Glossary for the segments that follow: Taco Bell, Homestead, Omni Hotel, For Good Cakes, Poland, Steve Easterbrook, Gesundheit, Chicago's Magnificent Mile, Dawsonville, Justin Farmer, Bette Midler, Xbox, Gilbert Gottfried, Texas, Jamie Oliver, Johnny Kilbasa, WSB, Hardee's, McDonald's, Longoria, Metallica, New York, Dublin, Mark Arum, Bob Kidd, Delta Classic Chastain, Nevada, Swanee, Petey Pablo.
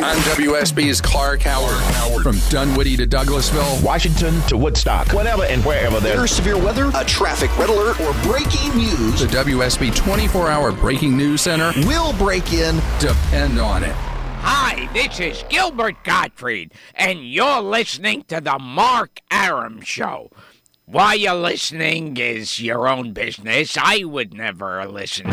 I'm WSB's Clark Howard. From Dunwoody to Douglasville, Washington to Woodstock, whenever and wherever there's severe weather, a traffic red alert, or breaking news, the WSB 24-hour breaking news center will break in. Depend on it. Hi, this is Gilbert Gottfried, and you're listening to the Mark Arum Show. Why you're listening is your own business. I would never listen.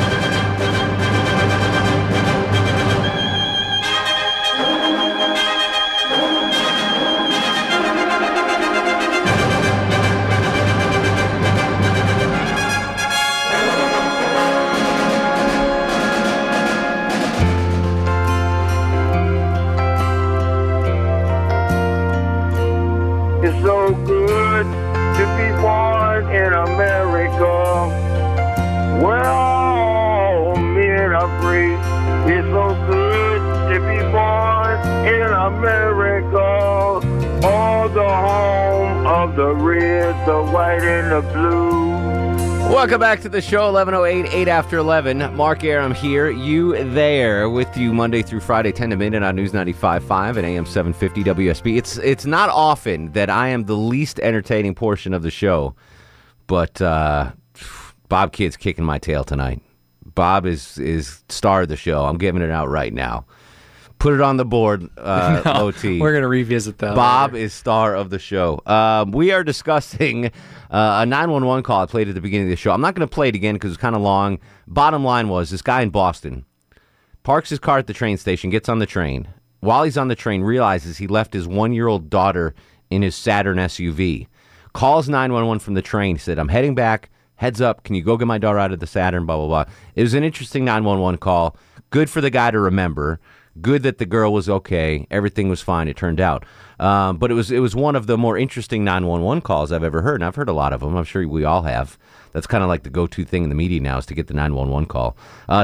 It's so good to be born in America, where all men are free. It's so good to be born in America, all the home of the red, the white, and the blue. Welcome back to the show, 11:08, 8 after 11. Mark Arum here, you there, with you Monday through Friday, 10 to midnight on News 95.5 and AM 750 WSB. It's not often that I am the least entertaining portion of the show, but Bob Kidd's kicking my tail tonight. Bob is star of the show. I'm giving it out right now. Put it on the board, OT. We're going to revisit that. Bob later. Is star of the show. We are discussing a 911 call I played at the beginning of the show. I'm not going to play it again because it's kind of long. Bottom line was, this guy in Boston parks his car at the train station, gets on the train. While he's on the train, realizes he left his one-year-old daughter in his Saturn SUV. Calls 911 from the train. He said, I'm heading back. Heads up. Can you go get my daughter out of the Saturn? Blah, blah, blah. It was an interesting 911 call. Good for the guy to remember. Good that the girl was okay. Everything was fine, it turned out. But it was one of the more interesting 911 calls I've ever heard, and I've heard a lot of them. I'm sure we all have. That's kind of like the go-to thing in the media now is to get the 911 call.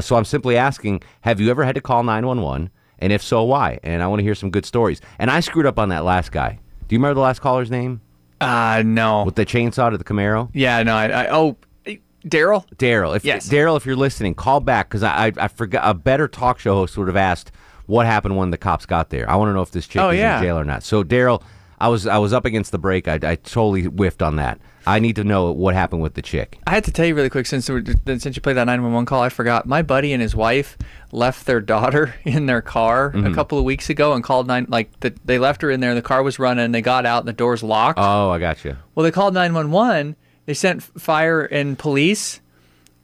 So I'm simply asking, have you ever had to call 911? And if so, why? And I want to hear some good stories. And I screwed up on that last guy. Do you remember the last caller's name? No. With the chainsaw to the Camaro? Yeah, no. Daryl? Daryl. Yes. Daryl, if you're listening, call back, because I forgot. A better talk show host would have asked, what happened when the cops got there? I want to know if this chick is in jail or not. So, Daryl, I was up against the break. I totally whiffed on that. I need to know what happened with the chick. I had to tell you really quick, since you played that 911 call, I forgot. My buddy and his wife left their daughter in their car a couple of weeks ago and called they left her in there. The car was running. They got out and the doors locked. Oh, I got you. Well, they called 911. They sent fire and police.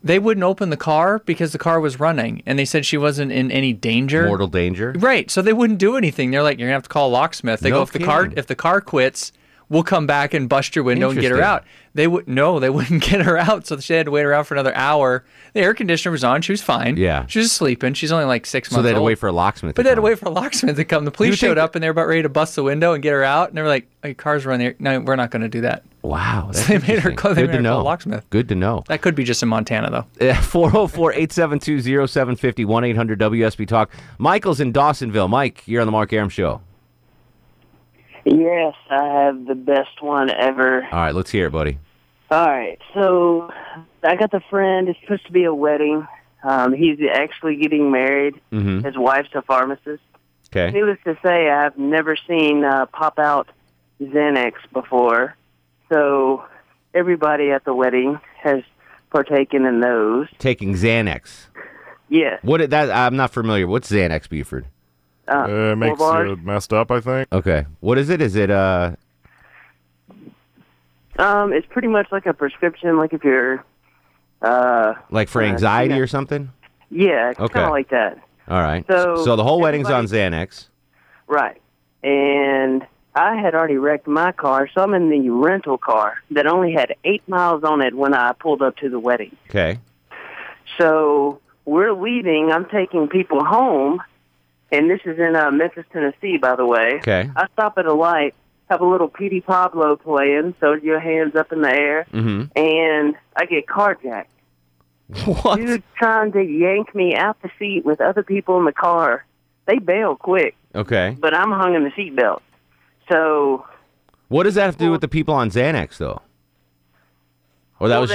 They wouldn't open the car because the car was running, and they said she wasn't in any danger. Mortal danger? Right, so they wouldn't do anything. They're like, you're going to have to call a locksmith. They if the car quits, we'll come back and bust your window and get her out. They wouldn't get her out, so she had to wait around for another hour. The air conditioner was on. She was fine. Yeah. She was sleeping. She's only like 6 months old. So they had to wait for a locksmith to come. But they had to wait for a locksmith to come. The police showed up, and they were about ready to bust the window and get her out, and they were like, your car's running. No, we're not going to do that. Wow. So they made her call a locksmith. Good to know. That could be just in Montana, though. 404-872-0750, 1-800-WSB-TALK. Michael's in Dawsonville. Mike, you're on the Mark Arum Show. Yes, I have the best one ever. All right, let's hear it, buddy. All right, so I got the friend. It's supposed to be a wedding. He's actually getting married. Mm-hmm. His wife's a pharmacist. Okay. Needless to say, I've never seen pop-out Xanax before. So everybody at the wedding has partaken in those. Taking Xanax. Yes. I'm not familiar. What's Xanax, Buford? It makes you messed up, I think. Okay. What is it? Is it it's pretty much like a prescription, like if you're like for anxiety or something? Yeah, it's kinda like that. All right. So the whole wedding's on Xanax. Right. And I had already wrecked my car, so I'm in the rental car that only had 8 miles on it when I pulled up to the wedding. Okay. So we're leaving. I'm taking people home, and this is in Memphis, Tennessee, by the way. Okay. I stop at a light, have a little Petey Pablo playing, so your hands up in the air, and I get carjacked. What? Dude trying to yank me out the seat with other people in the car. They bail quick. Okay. But I'm hung in the seatbelt. So... What does that have to do with the people on Xanax, though? Or that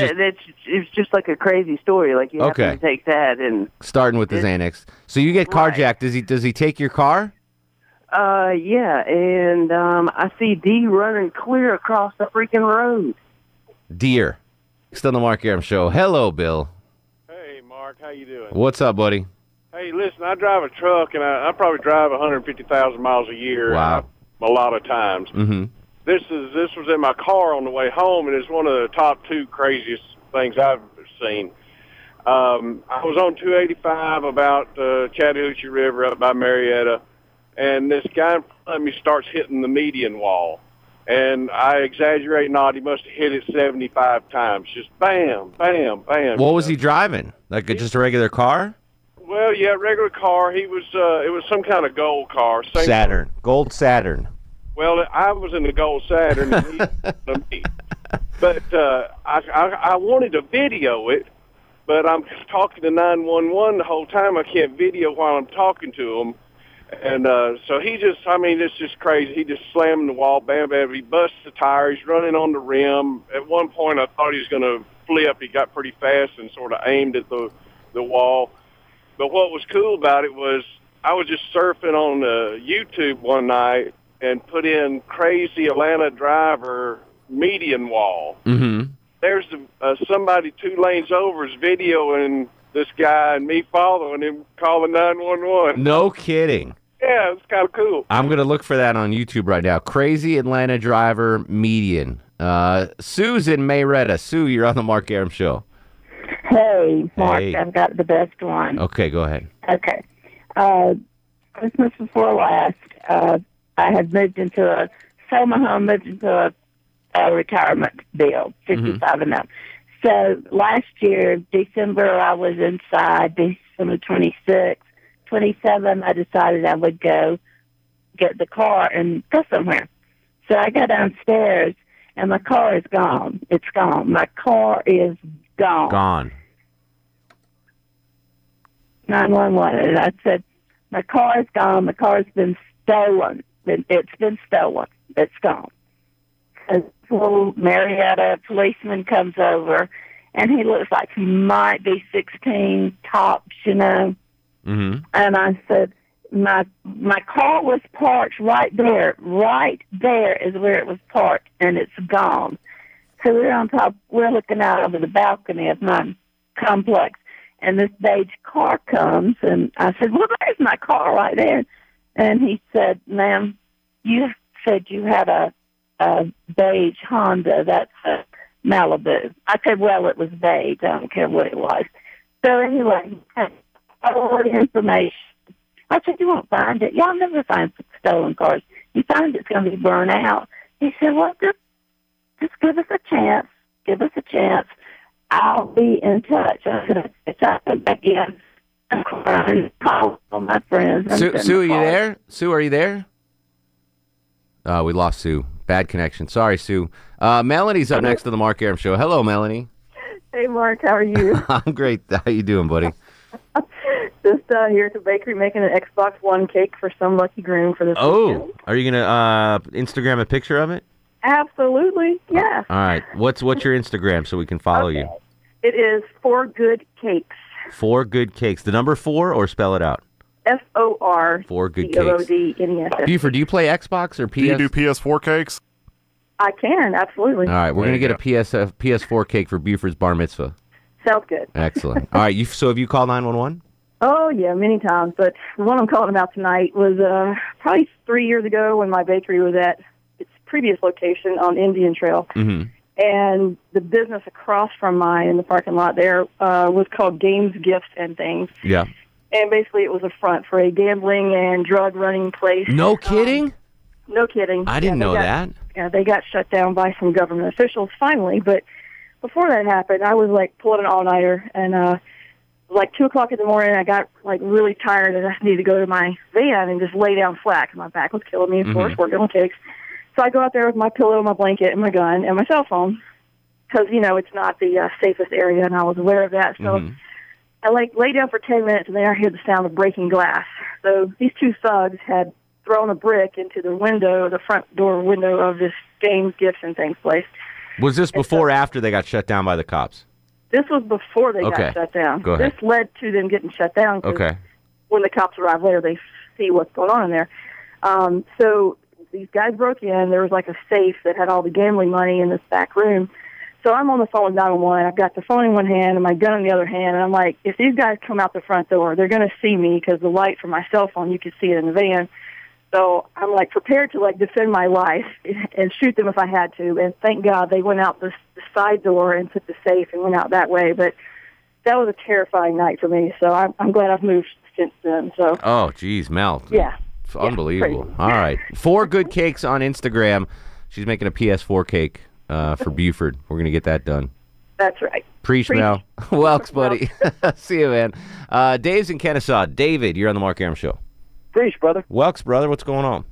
it's just like a crazy story. Like, you have to take that and... Starting with the Xanax. So you get carjacked. Right. Does he take your car? Yeah, and I see D running clear across the freaking road. Deer. Still on the Mark Arum Show. Hello, Bill. Hey, Mark. How you doing? What's up, buddy? Hey, listen, I drive a truck, and I probably drive 150,000 miles a year. Wow. A lot of times. Mm-hmm. This was in my car on the way home, and it's one of the top two craziest things I've seen. I was on 285 about Chattahoochee River up by Marietta, and this guy in front of me starts hitting the median wall. And I exaggerate not, he must have hit it 75 times. Just bam, bam, bam. What was he driving? Like just a regular car? Well, yeah, regular car. He was. It was some kind of gold car. Saturn. Gold Saturn. Well, I was in the gold Saturn, and but I wanted to video it, but I'm talking to 911 the whole time. I can't video while I'm talking to him, and so he just—I mean, it's just crazy. He just slammed the wall, bam, bam. He busts the tire. He's running on the rim. At one point, I thought he was going to flip. He got pretty fast and sort of aimed at the wall. But what was cool about it was I was just surfing on YouTube one night. And put in crazy Atlanta driver median wall. Mm-hmm. There's somebody two lanes over is videoing this guy and me following him, calling 911. No kidding. Yeah, it's kind of cool. I'm going to look for that on YouTube right now. Crazy Atlanta driver median. Sue's in Marietta. Sue, you're on the Mark Arum Show. Hey, Mark, hey. I've got the best one. Okay, go ahead. Okay. Christmas before last, I had moved into a summer home, moved into a retirement bill, 55 and up. So last year, December, I was inside, December 26th. 27, I decided I would go get the car and go somewhere. So I go downstairs, and my car is gone. It's gone. My car is gone. Gone. 911, and I said, my car is gone. My car's been stolen. It's been stolen. It's gone. A little Marietta policeman comes over, and he looks like he might be 16 tops, you know. Mm-hmm. And I said, my car was parked right there. Right there is where it was parked, and it's gone. So we're on top. We're looking out over the balcony of my complex, and this beige car comes, and I said, well, there's my car right there. And he said, ma'am, you said you had a beige Honda. That's a Malibu. I said, well, it was beige. I don't care what it was. So anyway, I had all the information. I said, you won't find it. Y'all never find stolen cars. You find it's going to be burnt out. He said, well, just give us a chance. Give us a chance. I'll be in touch. I said, I come back in. Call my friends. Sue, are you there? Sue, are you there? We lost Sue. Bad connection. Sorry, Sue. Melanie's up next to the Mark Arum Show. Hello, Melanie. Hey, Mark. How are you? I'm great. How you doing, buddy? Just here at the bakery making an Xbox One cake for some lucky groom for this weekend. Are you going to Instagram a picture of it? Absolutely, yeah. All right. What's your Instagram so we can follow you? It is For Good Cakes. For Good Cakes. The number 4 or spell it out? F-O-R. For Good Cakes. Buford, do you play Xbox or PS? Do you do PS4 cakes? I can, absolutely. All right, we're going to get a PS4 cake for Buford's bar mitzvah. Sounds good. Excellent. All right, so have you called 911? Oh, yeah, many times. But the one I'm calling about tonight was probably 3 years ago when my bakery was at its previous location on Indian Trail. Mm-hmm. And the business across from mine in the parking lot there was called Games, Gifts, and Things. Yeah. And basically it was a front for a gambling and drug running place. No kidding? No kidding. I didn't know that. Yeah, they got shut down by some government officials finally. But before that happened, I was like pulling an all-nighter and was like 2 o'clock in the morning. I got like really tired and I needed to go to my van and just lay down flat because my back was killing me. Of course, working on cakes. So I go out there with my pillow, my blanket, and my gun, and my cell phone, because, you know, it's not the safest area, and I was aware of that. So I, like, lay down for 10 minutes, and then I heard the sound of breaking glass. So these two thugs had thrown a brick into the window, the front door window of this Games Gifts and Things place. Was this before or after they got shut down by the cops? This was before they got shut down. Go ahead. This led to them getting shut down. Okay. When the cops arrive later, they see what's going on in there. So these guys broke in. There was like a safe that had all the gambling money in this back room. So I'm on the phone with 911. I've got the phone in one hand and my gun in the other hand. And I'm like, if these guys come out the front door, they're going to see me because the light from my cell phone, you can see it in the van. So I'm like prepared to like defend my life and shoot them if I had to. And thank God they went out the side door and took the safe and went out that way. But that was a terrifying night for me. So I'm glad I've moved since then. So oh, geez, Mel. Yeah. Unbelievable. Yeah, all right. For Good Cakes on Instagram. She's making a PS4 cake for Buford. We're going to get that done. That's right. Preach. Now. Welks, buddy. See you, man. Dave's in Kennesaw. David, you're on the Mark Arum Show. Preach, brother. Welks, brother. What's going on?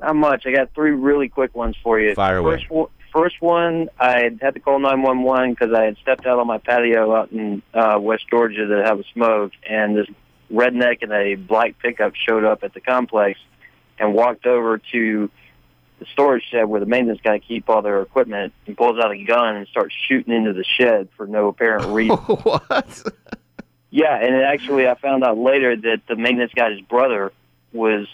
Not much. I got three really quick ones for you. Fire away. First one, I had to call 911 because I had stepped out on my patio out in West Georgia to have a smoke, and this redneck in a black pickup showed up at the complex and walked over to the storage shed where the maintenance guy keep all their equipment and pulls out a gun and starts shooting into the shed for no apparent reason. What? Yeah, and actually I found out later that the maintenance guy's brother was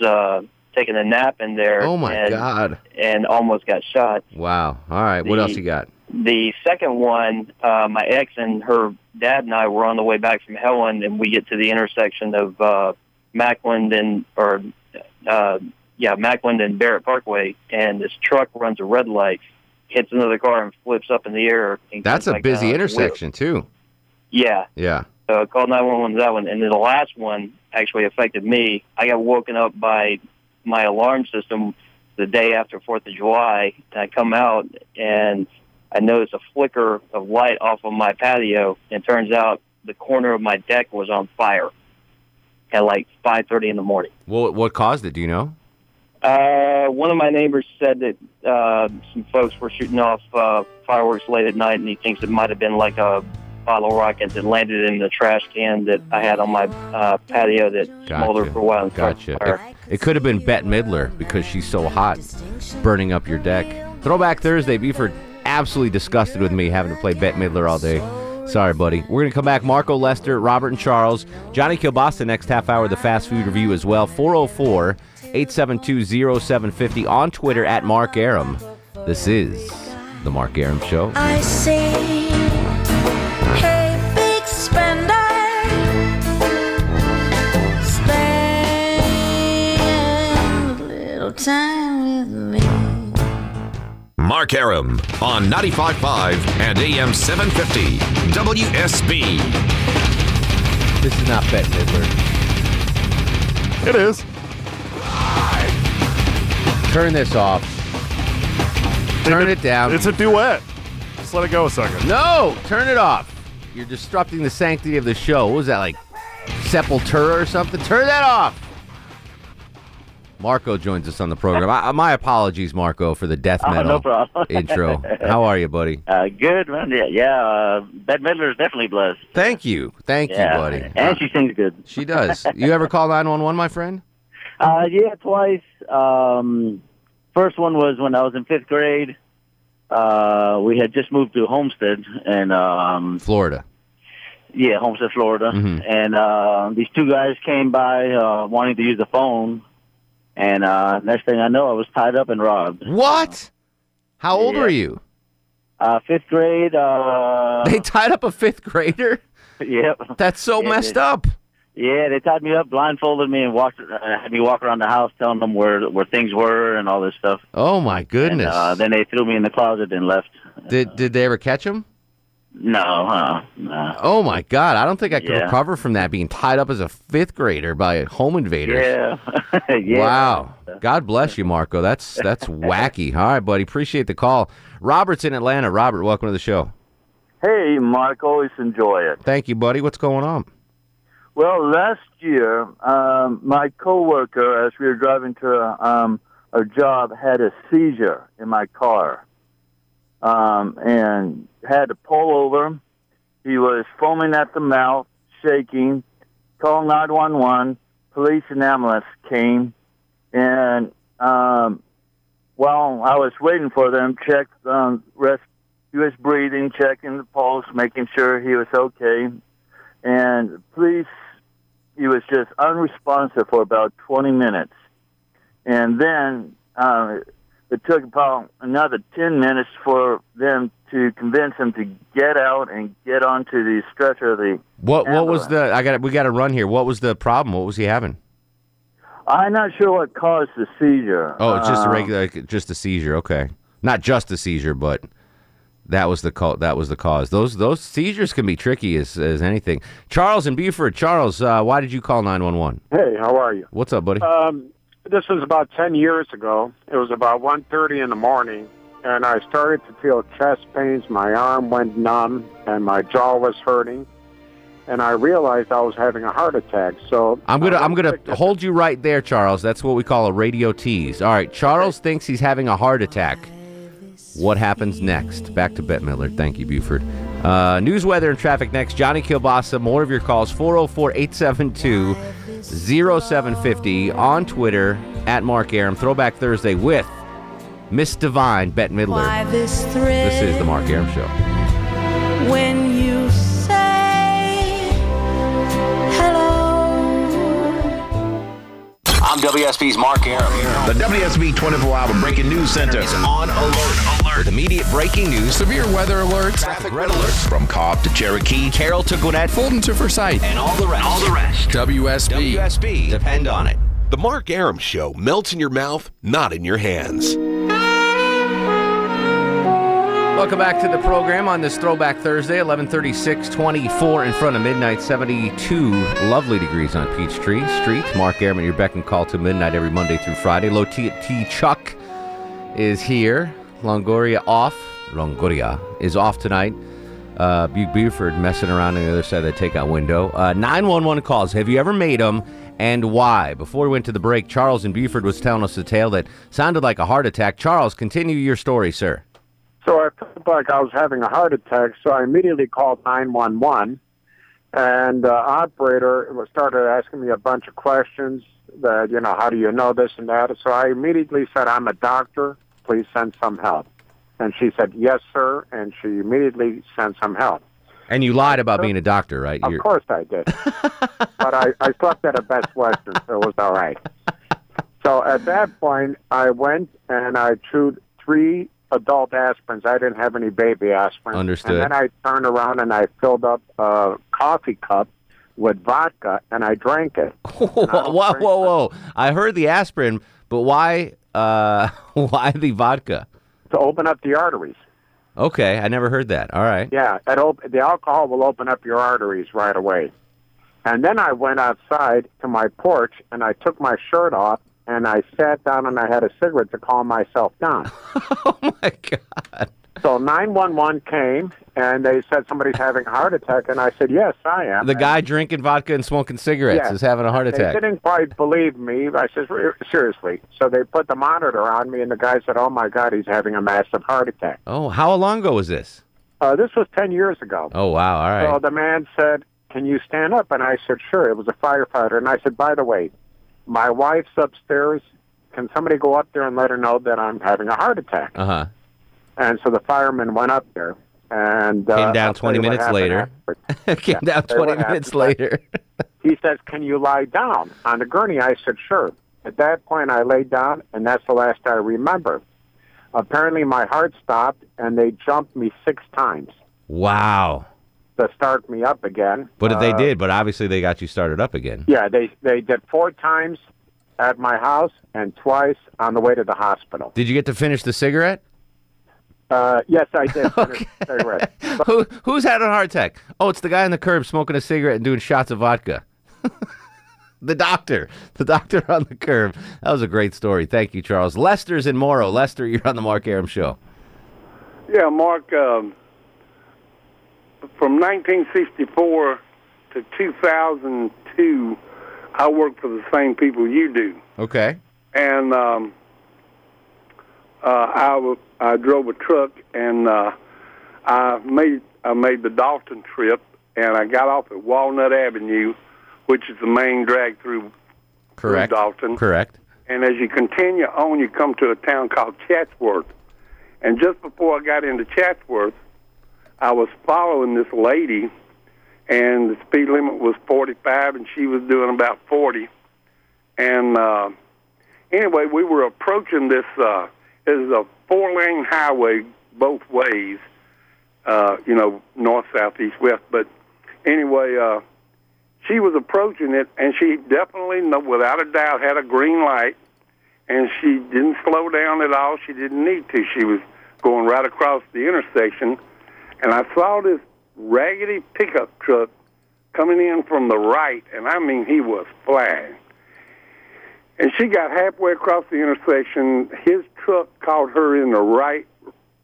taking a nap in there. Oh, my God. And almost got shot. Wow. All right, what else you got? The second one, my ex and her dad and I were on the way back from Helen, and we get to the intersection of Macklund and Macklund and Barrett Parkway, and this truck runs a red light, hits another car, and flips up in the air. That's a busy intersection too. Yeah. Yeah. So I called 911 that one, and then the last one actually affected me. I got woken up by my alarm system the day after 4th of July, and I come out and I noticed a flicker of light off of my patio, and it turns out the corner of my deck was on fire at like 5:30 in the morning. Well, what caused it? Do you know? One of my neighbors said that some folks were shooting off fireworks late at night, and he thinks it might have been like a bottle rocket that landed in the trash can that I had on my patio that smoldered for a while. Gotcha. It could have been Bette Midler because she's so hot, burning up your deck. Throwback Thursday, Buford. Absolutely disgusted with me having to play Bette Midler all day. Sorry, buddy. We're going to come back. Marco Lester, Robert and Charles, Johnny Kilbasa next half hour, the fast food review as well. 404-872-0750 on Twitter at Mark Arum. This is The Mark Arum Show. I say, hey, big spender, spend little time with me. Mark Arum on 95.5 and AM 750 WSB. This is not Bette Midler. It is. Turn this off. Turn it down. It's a duet. Just let it go a second. No, turn it off. You're disrupting the sanctity of the show. What was that, like Sepultura or something? Turn that off. Marco joins us on the program. My apologies, Marco, for the death metal intro. How are you, buddy? Good, man. Yeah, Bette Midler is definitely blessed. Thank you, buddy. And she sings good. She does. You ever call 911, my friend? Yeah, twice. First one was when I was in fifth grade. We had just moved to Homestead and Florida. Yeah, Homestead, Florida. Mm-hmm. And these two guys came by wanting to use the phone. And next thing I know, I was tied up and robbed. What? How old were you? Fifth grade. They tied up a fifth grader? Yep. That's so messed up. Yeah, they tied me up, blindfolded me, and had me walk around the house telling them where things were and all this stuff. Oh, my goodness. And, then they threw me in the closet and left. Did they ever catch him? No. Oh, my God. I don't think I could recover from that, being tied up as a fifth grader by home invaders. Yeah. Wow. God bless you, Marco. That's wacky. All right, buddy. Appreciate the call. Robert's in Atlanta. Robert, welcome to the show. Hey, Mark. Always enjoy it. Thank you, buddy. What's going on? Well, last year, my coworker, as we were driving to a job, had a seizure in my car and had to pull over. He was foaming at the mouth, shaking, called 911, police and ambulance came, and while I was waiting for them, checked he was breathing, checking the pulse, making sure he was okay. And police, he was just unresponsive for about 20 minutes. And then it took about another 10 minutes for them to convince him to get out and get onto the stretcher of the ambulance. What was the, we got to run here. What was the problem? What was he having? I'm not sure what caused the seizure. Oh, just a seizure. Okay. Not just a seizure, but that was the cause. Those seizures can be tricky as anything. Charles in Beaufort. Charles, why did you call 911? Hey, how are you? What's up, buddy? This was about 10 years ago. It was about 1:30 in the morning, and I started to feel chest pains. My arm went numb, and my jaw was hurting. And I realized I was having a heart attack. So I'm gonna hold you right there, Charles. That's what we call a radio tease. All right, Charles thinks he's having a heart attack. What happens next? Back to Bette Midler. Thank you, Buford. News, weather, and traffic next. Johnny Kilbasa. More of your calls. 404-872-0750 on Twitter at Mark Arum. Throwback Thursday with Miss Divine, Bette Midler. This is the Mark Arum Show. When you say I'm WSB's Mark Arum. The WSB 24-hour breaking news center is on alert. With immediate breaking news, severe weather alerts, traffic red alerts, from Cobb to Cherokee, Carroll to Gwinnett, Fulton to Forsyth, and all the rest. WSB. Depend on it. The Mark Arum Show melts in your mouth, not in your hands. Welcome back to the program on this Throwback Thursday, 11:36, 24 in front of midnight, 72 lovely degrees on Peachtree Street. Mark Arum, your beck and call to midnight every Monday through Friday. Low T Chuck is here. Longoria is off tonight. Buford messing around on the other side of the takeout window. 911 calls. Have you ever made them and why? Before we went to the break, Charles in Buford was telling us a tale that sounded like a heart attack. Charles, continue your story, sir. So I felt like I was having a heart attack, so I immediately called 911, and the operator started asking me a bunch of questions that, how do you know this and that? So I immediately said, I'm a doctor, please send some help. And she said, yes, sir, and she immediately sent some help. And you lied about being a doctor, right? Of course I did. But I slept at a Best Western, so it was all right. So at that point, I went and I chewed 3 adult aspirins. I didn't have any baby aspirins. Understood. And then I turned around and I filled up a coffee cup with vodka and I drank it. Whoa. I heard the aspirin, but why the vodka? To open up the arteries. Okay, I never heard that. All right. Yeah, the alcohol will open up your arteries right away. And then I went outside to my porch and I took my shirt off and I sat down and I had a cigarette to calm myself down. Oh, my God. So 911 came, and they said somebody's having a heart attack, and I said, yes, I am. The guy drinking vodka and smoking cigarettes is having a heart attack. They didn't quite believe me. I said, seriously. So they put the monitor on me, and the guy said, oh, my God, he's having a massive heart attack. Oh, how long ago was this? This was 10 years ago. Oh, wow, all right. So the man said, can you stand up? And I said, sure. It was a firefighter. And I said, by the way, my wife's upstairs. Can somebody go up there and let her know that I'm having a heart attack? Uh-huh. And so the fireman went up there. And came down 20 minutes later. He says, can you lie down on the gurney? I said, sure. At that point, I laid down, and that's the last I remember. Apparently, my heart stopped, and they jumped me 6 times. Wow. To start me up again. But they did, but obviously they got you started up again. Yeah, they did 4 times at my house and twice on the way to the hospital. Did you get to finish the cigarette? Yes, I did. Okay. The cigarette. But who's had a heart attack? Oh, it's the guy on the curb smoking a cigarette and doing shots of vodka. The doctor on the curb. That was a great story. Thank you, Charles. Lester's in Morrow. Lester, you're on the Mark Arum Show. Yeah, Mark, from 1964 to 2002, I worked for the same people you do. Okay. And I drove a truck, and I made the Dalton trip, and I got off at Walnut Avenue, which is the main drag through Dalton. Correct. And as you continue on, you come to a town called Chatsworth. And just before I got into Chatsworth, I was following this lady, and the speed limit was 45, and she was doing about 40. And anyway, we were approaching this. It is a four-lane highway both ways, north, south, east, west. But anyway, she was approaching it, and she definitely, without a doubt, had a green light, and she didn't slow down at all. She didn't need to. She was going right across the intersection, and I saw this raggedy pickup truck coming in from the right, and I mean, he was flying. And she got halfway across the intersection. His truck caught her in the right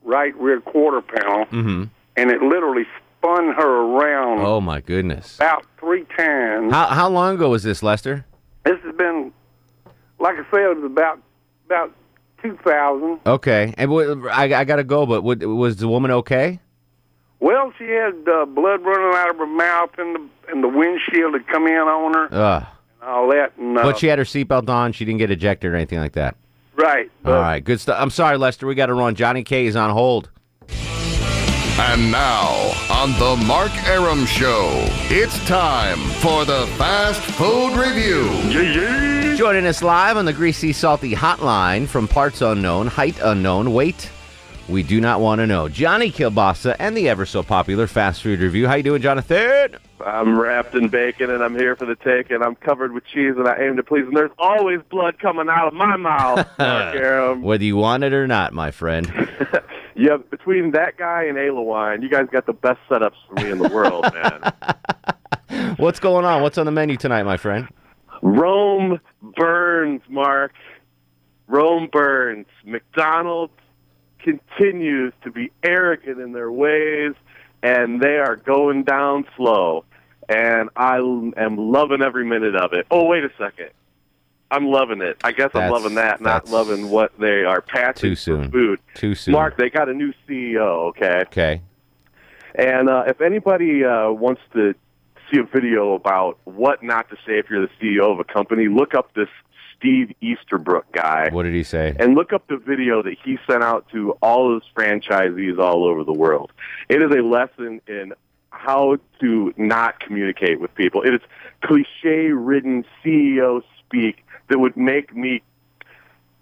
rear quarter panel, mm-hmm. and it literally spun her around. Oh, my goodness. About three times. How long ago was this, Lester? This has been, like I said, it was about 2000. Okay. And I got to go, but was the woman okay? Well, she had blood running out of her mouth, and the windshield had come in on her. Ugh. All that. And, but she had her seatbelt on. She didn't get ejected or anything like that. Right. All right. Good stuff. I'm sorry, Lester. We got to run. Johnny K is on hold. And now, on the Mark Arum Show, it's time for the Fast Food Review. Yeah. Joining us live on the Greasy Salty Hotline from parts unknown, height unknown, weight we do not want to know. Johnny Kilbasa and the ever-so-popular Fast Food Review. How you doing, Jonathan? I'm wrapped in bacon, and I'm here for the take, and I'm covered with cheese, and I aim to please, and there's always blood coming out of my mouth, Mark Arum. Whether you want it or not, my friend. Yeah, between that guy and Alawine, you guys got the best setups for me in the world, man. What's going on? What's on the menu tonight, my friend? Rome burns, Mark. Rome burns. McDonald's continues to be arrogant in their ways, and they are going down slow. And I am loving every minute of it. Oh, wait a second. I'm loving it. I guess I'm loving that, not loving what they are patching for food. Too soon. Mark, they got a new CEO, okay? Okay. And if anybody wants to see a video about what not to say if you're the CEO of a company, look up this Steve Easterbrook guy. What did he say? And look up the video that he sent out to all his franchisees all over the world. It is a lesson in how to not communicate with people. It is cliche-ridden CEO speak that would make me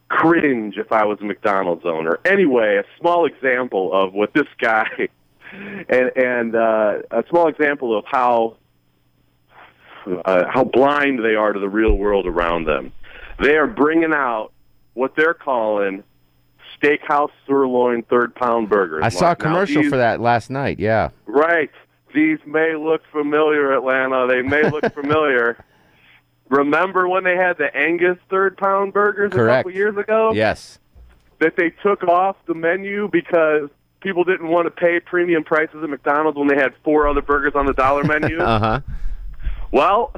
cringe if I was a McDonald's owner. Anyway, a small example of what this guy and a small example of how blind they are to the real world around them. They are bringing out what they're calling steakhouse sirloin third-pound burgers. I saw a commercial for that last night, yeah. Right. These may look familiar, Atlanta. They may look familiar. Remember when they had the Angus third-pound burgers a couple years ago? Yes. That they took off the menu because people didn't want to pay premium prices at McDonald's when they had four other burgers on the dollar menu? Uh-huh. Well,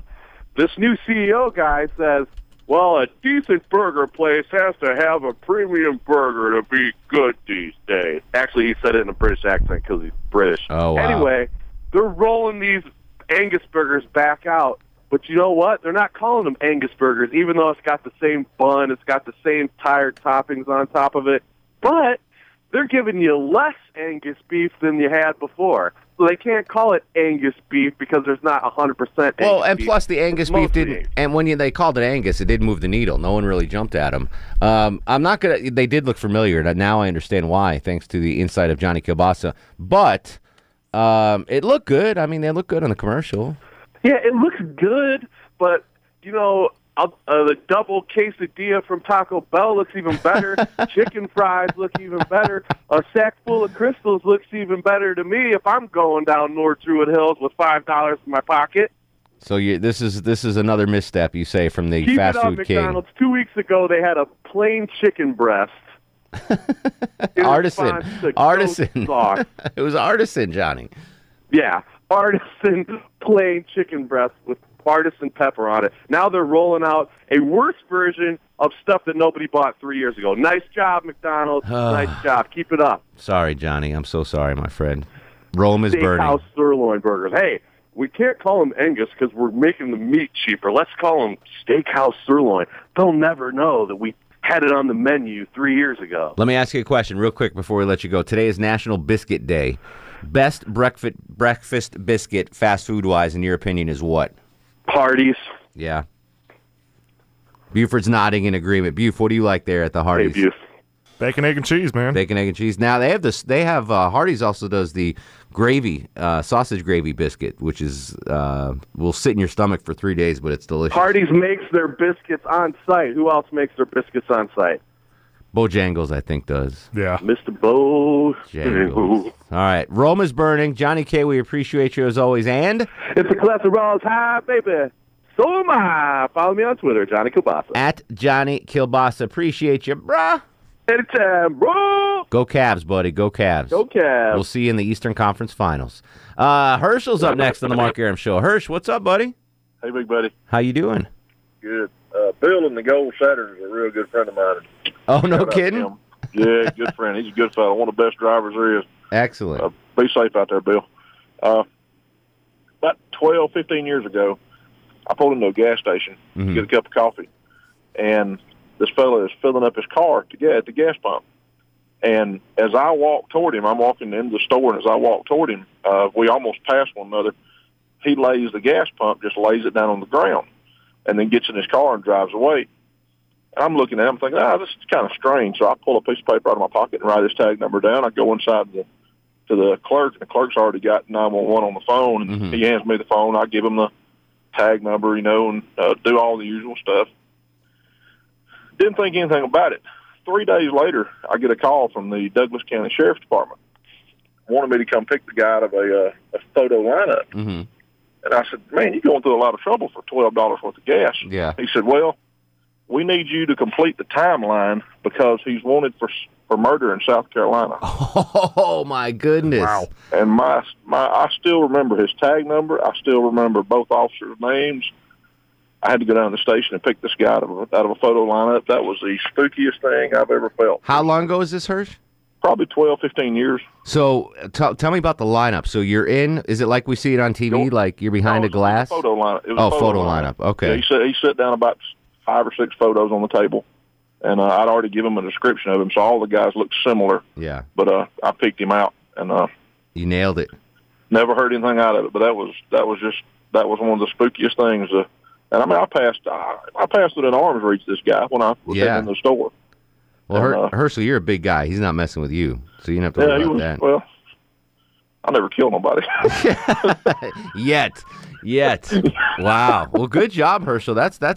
this new CEO guy says, well, a decent burger place has to have a premium burger to be good these days. Actually, he said it in a British accent because he's British. Oh, wow. Anyway, they're rolling these Angus burgers back out. But you know what? They're not calling them Angus burgers, even though it's got the same bun, it's got the same tired toppings on top of it. But they're giving you less Angus beef than you had before. So they can't call it Angus beef because there's not 100% Angus beef. Well, and plus the Angus beef didn't, and when they called it Angus, it didn't move the needle. No one really jumped at them. They did look familiar, and now I understand why, thanks to the insight of Johnny Kilbasa. But it looked good. I mean, they looked good on the commercial. Yeah, it looks good, but, the double quesadilla from Taco Bell looks even better. Chicken fries look even better. A sack full of crystals looks even better to me if I'm going down North Druid Hills with $5 in my pocket. So this is another misstep, you say, from the fast food king. McDonald's 2 weeks ago, they had a plain chicken breast. Artisan. It was artisan, Johnny. Yeah. artisan plain chicken breast with artisan pepper on it. Now they're rolling out a worse version of stuff that nobody bought 3 years ago. Nice job, McDonald's. Nice job. Keep it up. Sorry, Johnny. I'm so sorry, my friend. Rome is burning. Steakhouse sirloin burgers. Hey, we can't call them Angus because we're making the meat cheaper. Let's call them steakhouse sirloin. They'll never know that we had it on the menu 3 years ago. Let me ask you a question real quick before we let you go. Today is National Biscuit Day. Best breakfast biscuit, fast food-wise, in your opinion, is what? Hardee's. Yeah. Buford's nodding in agreement. Buf, what do you like there at the Hardee's? Hey, Buf. Bacon, egg, and cheese, man. Bacon, egg, and cheese. Now, they have this. They have Hardee's also does the gravy, sausage gravy biscuit, which is will sit in your stomach for 3 days, but it's delicious. Hardee's makes their biscuits on site. Who else makes their biscuits on site? Bojangles, I think, does. Yeah. Mr. Bojangles. All right. Rome is burning. Johnny K., we appreciate you as always. And? If the cholesterol is high, baby, so am I. Follow me on Twitter, Johnny Kilbasa. At Johnny Kilbasa. Appreciate you, bruh. Anytime, bro. Go Cavs, buddy. Go Cavs. Go Cavs. We'll see you in the Eastern Conference Finals. Herschel's up next on the Mark Arum Show. Hersh, what's up, buddy? Hey, big buddy. How you doing? Good. Bill in the Gold Setters is a real good friend of mine. Oh, no kidding? Yeah, good friend. He's a good fellow. One of the best drivers there is. Excellent. Be safe out there, Bill. About 12, 15 years ago, I pulled into a gas station to get a cup of coffee. And this fellow is filling up his car at the gas pump. And as I walk toward him, I'm walking into the store, and as I walk toward him, we almost pass one another. He lays the gas pump, just lays it down on the ground, and then gets in his car and drives away. And I'm looking at him thinking, this is kind of strange. So I pull a piece of paper out of my pocket and write his tag number down. I go inside to the clerk, and the clerk's already got 911 on the phone, and he hands me the phone. I give him the tag number, and do all the usual stuff. Didn't think anything about it. 3 days later, I get a call from the Douglas County Sheriff's Department. Wanted me to come pick the guy out of a photo lineup. And I said, man, you're going through a lot of trouble for $12 worth of gas. Yeah. He said, well, we need you to complete the timeline because he's wanted for murder in South Carolina. Oh, my goodness. Wow. And I still remember his tag number. I still remember both officers' names. I had to go down to the station and pick this guy out of a photo lineup. That was the spookiest thing I've ever felt. How long ago is this, Hirsch? Probably 12, 15 years. So tell me about the lineup. So you're in, is it like we see it on TV, like you're behind a glass? Photo lineup. It was a photo lineup. Okay. Yeah, he set down about 5 or 6 photos on the table, and I'd already given him a description of him, so all the guys looked similar. Yeah. But I picked him out, and you nailed it. Never heard anything out of it, but that was one of the spookiest things. And I mean, I passed within arm's reach this guy when I was in the store. Well, Herschel, you're a big guy. He's not messing with you, so you don't have to worry about that. Well, I never killed nobody. Yet. Wow. Well, good job, Herschel. That's a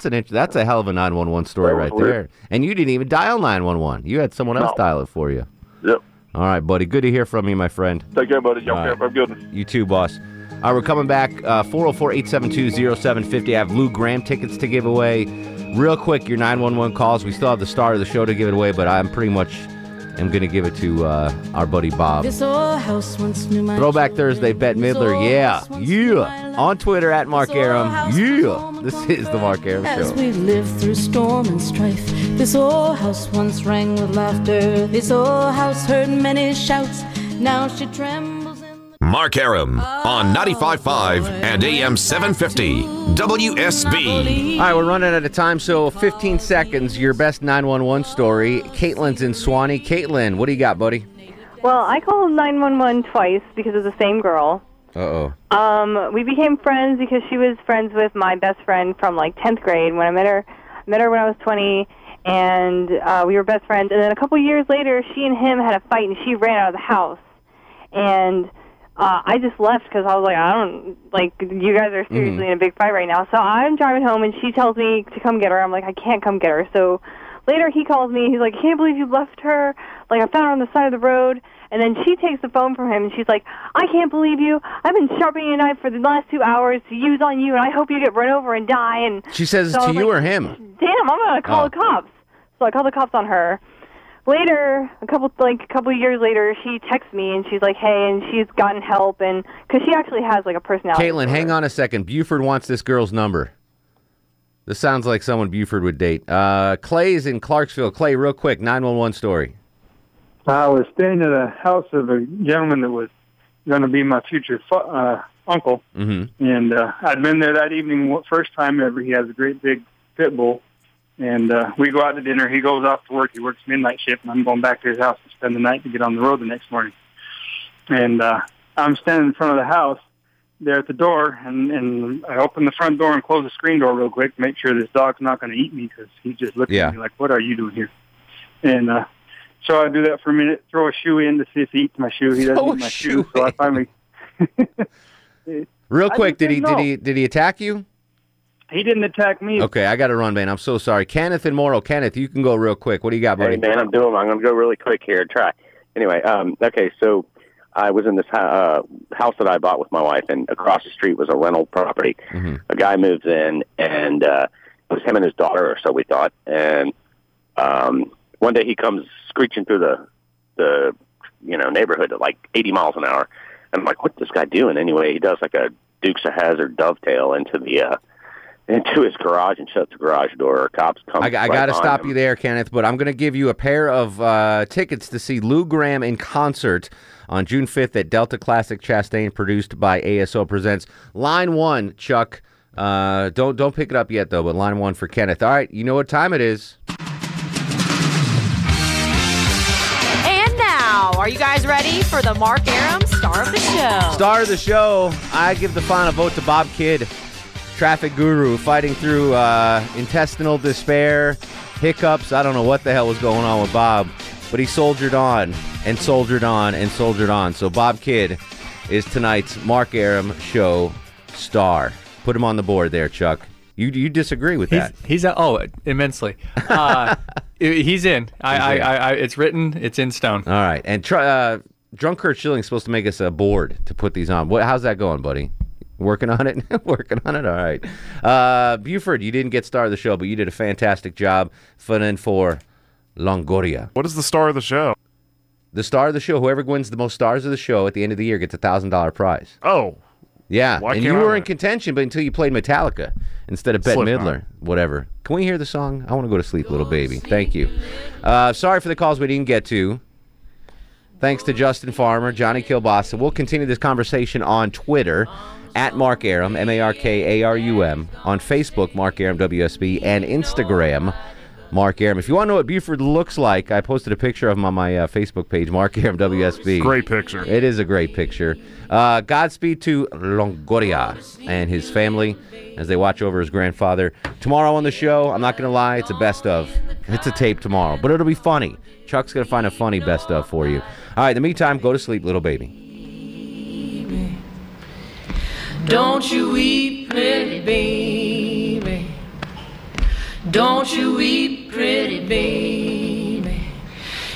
hell of a 911 story right there. And you didn't even dial 911. You had someone else dial it for you. Yep. All right, buddy. Good to hear from you, my friend. Take care, buddy. Y'all care. Have a good one. You too, boss. All right, we're coming back, 404-872-0750. I have Lou Gramm tickets to give away. Real quick, your 911 calls. We still have the star of the show to give it away, but I'm pretty much going to give it to our buddy Bob. This old house once knew my Throwback children. Thursday, Bette Midler, yeah. On Twitter, at Mark Arum, yeah. This is the Mark Arum Show. As we live through storm and strife, this old house once rang with laughter. This old house heard many shouts. Now she trembles. Mark Arum on 95.5 and AM 750 WSB. All right, we're running out of time, so 15 seconds, your best 911 story. Caitlin's in Swanee. Caitlin, what do you got, buddy? Well, I called 911 twice because of the same girl. Uh-oh. We became friends because she was friends with my best friend from, 10th grade when I met her. I met her when I was 20, and we were best friends. And then a couple years later, she and him had a fight, and she ran out of the house. And I just left because I was like, you guys are seriously in a big fight right now. So I'm driving home, and she tells me to come get her. I'm like, I can't come get her. So later he calls me. He's like, I can't believe you left her. I found her on the side of the road. And then she takes the phone from him, and she's like, I can't believe you. I've been sharpening a knife for the last 2 hours to use on you, and I hope you get run over and die. And she says it to you or him? Damn, I'm going to call the cops. So I call the cops on her. later, a couple years later, she texts me and she's like, "Hey," and she's gotten help, and because she actually has like a personality. Caitlin, hang on a second. Buford wants this girl's number. This sounds like someone Buford would date. Clay's in Clarksville. Clay, real quick, 911 story. I was staying at a house of a gentleman that was going to be my future uncle, mm-hmm. and I'd been there that evening, first time ever. He has a great big pit bull. And we go out to dinner. He goes off to work. He works midnight shift, and I'm going back to his house to spend the night to get on the road the next morning. And I'm standing in front of the house there at the door, and I open the front door and close the screen door real quick to make sure this dog's not going to eat me because he just looked at me like, "What are you doing here?" And so I do that for a minute, throw a shoe in to see if he eats my shoe. He doesn't eat my shoe, so I finally... Real quick, did he attack you? He didn't attack me. Okay, I got to run, man. I'm so sorry. Kenneth and Morrow. Kenneth, you can go real quick. What do you got, buddy? Hey, man, I'm going to go really quick here. Try. Anyway, okay, so I was in this house that I bought with my wife, and across the street was a rental property. Mm-hmm. A guy moves in, and it was him and his daughter, or so we thought. And one day he comes screeching through the neighborhood at like 80 miles an hour. And I'm like, what's this guy doing? Anyway, he does like a Dukes of Hazzard dovetail into the... into his garage and shuts the garage door. Cops come. I got to stop you there, Kenneth, but I'm going to give you a pair of tickets to see Lou Gramm in concert on June 5th at Delta Classic Chastain, produced by ASO Presents. Line one, Chuck. Don't pick it up yet, though, but line one for Kenneth. All right, you know what time it is. And now, are you guys ready for the Mark Arum Star of the Show? Star of the Show. I give the final vote to Bob Kidd. Traffic guru fighting through intestinal despair, hiccups. I don't know what the hell was going on with Bob, but he soldiered on and soldiered on and soldiered on. So Bob Kidd is tonight's Mark Arum Show star. Put him on the board there, Chuck. You disagree with that? He's immensely. He's in. It's written. It's in stone. All right. And Drunk Kurt Schilling's supposed to make us a board to put these on. How's that going, buddy? Working on it. All right. Buford, you didn't get star of the show, but you did a fantastic job filling for Longoria. What is the star of the show? The star of the show, whoever wins the most stars of the show at the end of the year gets a $1,000 prize. Oh. Yeah. And you were in contention, but until you played Metallica instead of Bette Midler, whatever. Can we hear the song? I want to go to sleep, little baby. Thank you. Sorry for the calls we didn't get to. Thanks to Justin Farmer, Johnny Kilbasa. We'll continue this conversation on Twitter. At Mark Arum, MarkArum, on Facebook, Mark Arum WSB, and Instagram, Mark Arum. If you want to know what Buford looks like, I posted a picture of him on my Facebook page, Mark Arum WSB. Great picture. It is a great picture. Godspeed to Longoria and his family as they watch over his grandfather. Tomorrow on the show, I'm not going to lie, it's a best of. It's a tape tomorrow, but it'll be funny. Chuck's going to find a funny best of for you. All right, in the meantime, go to sleep, little baby. Don't you weep, pretty baby. Don't you weep, pretty baby.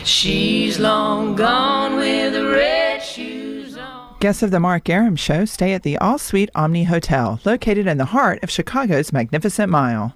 She's long gone with the red shoes on. Guests of the Mark Arum Show stay at the all-suite Omni Hotel, located in the heart of Chicago's Magnificent Mile.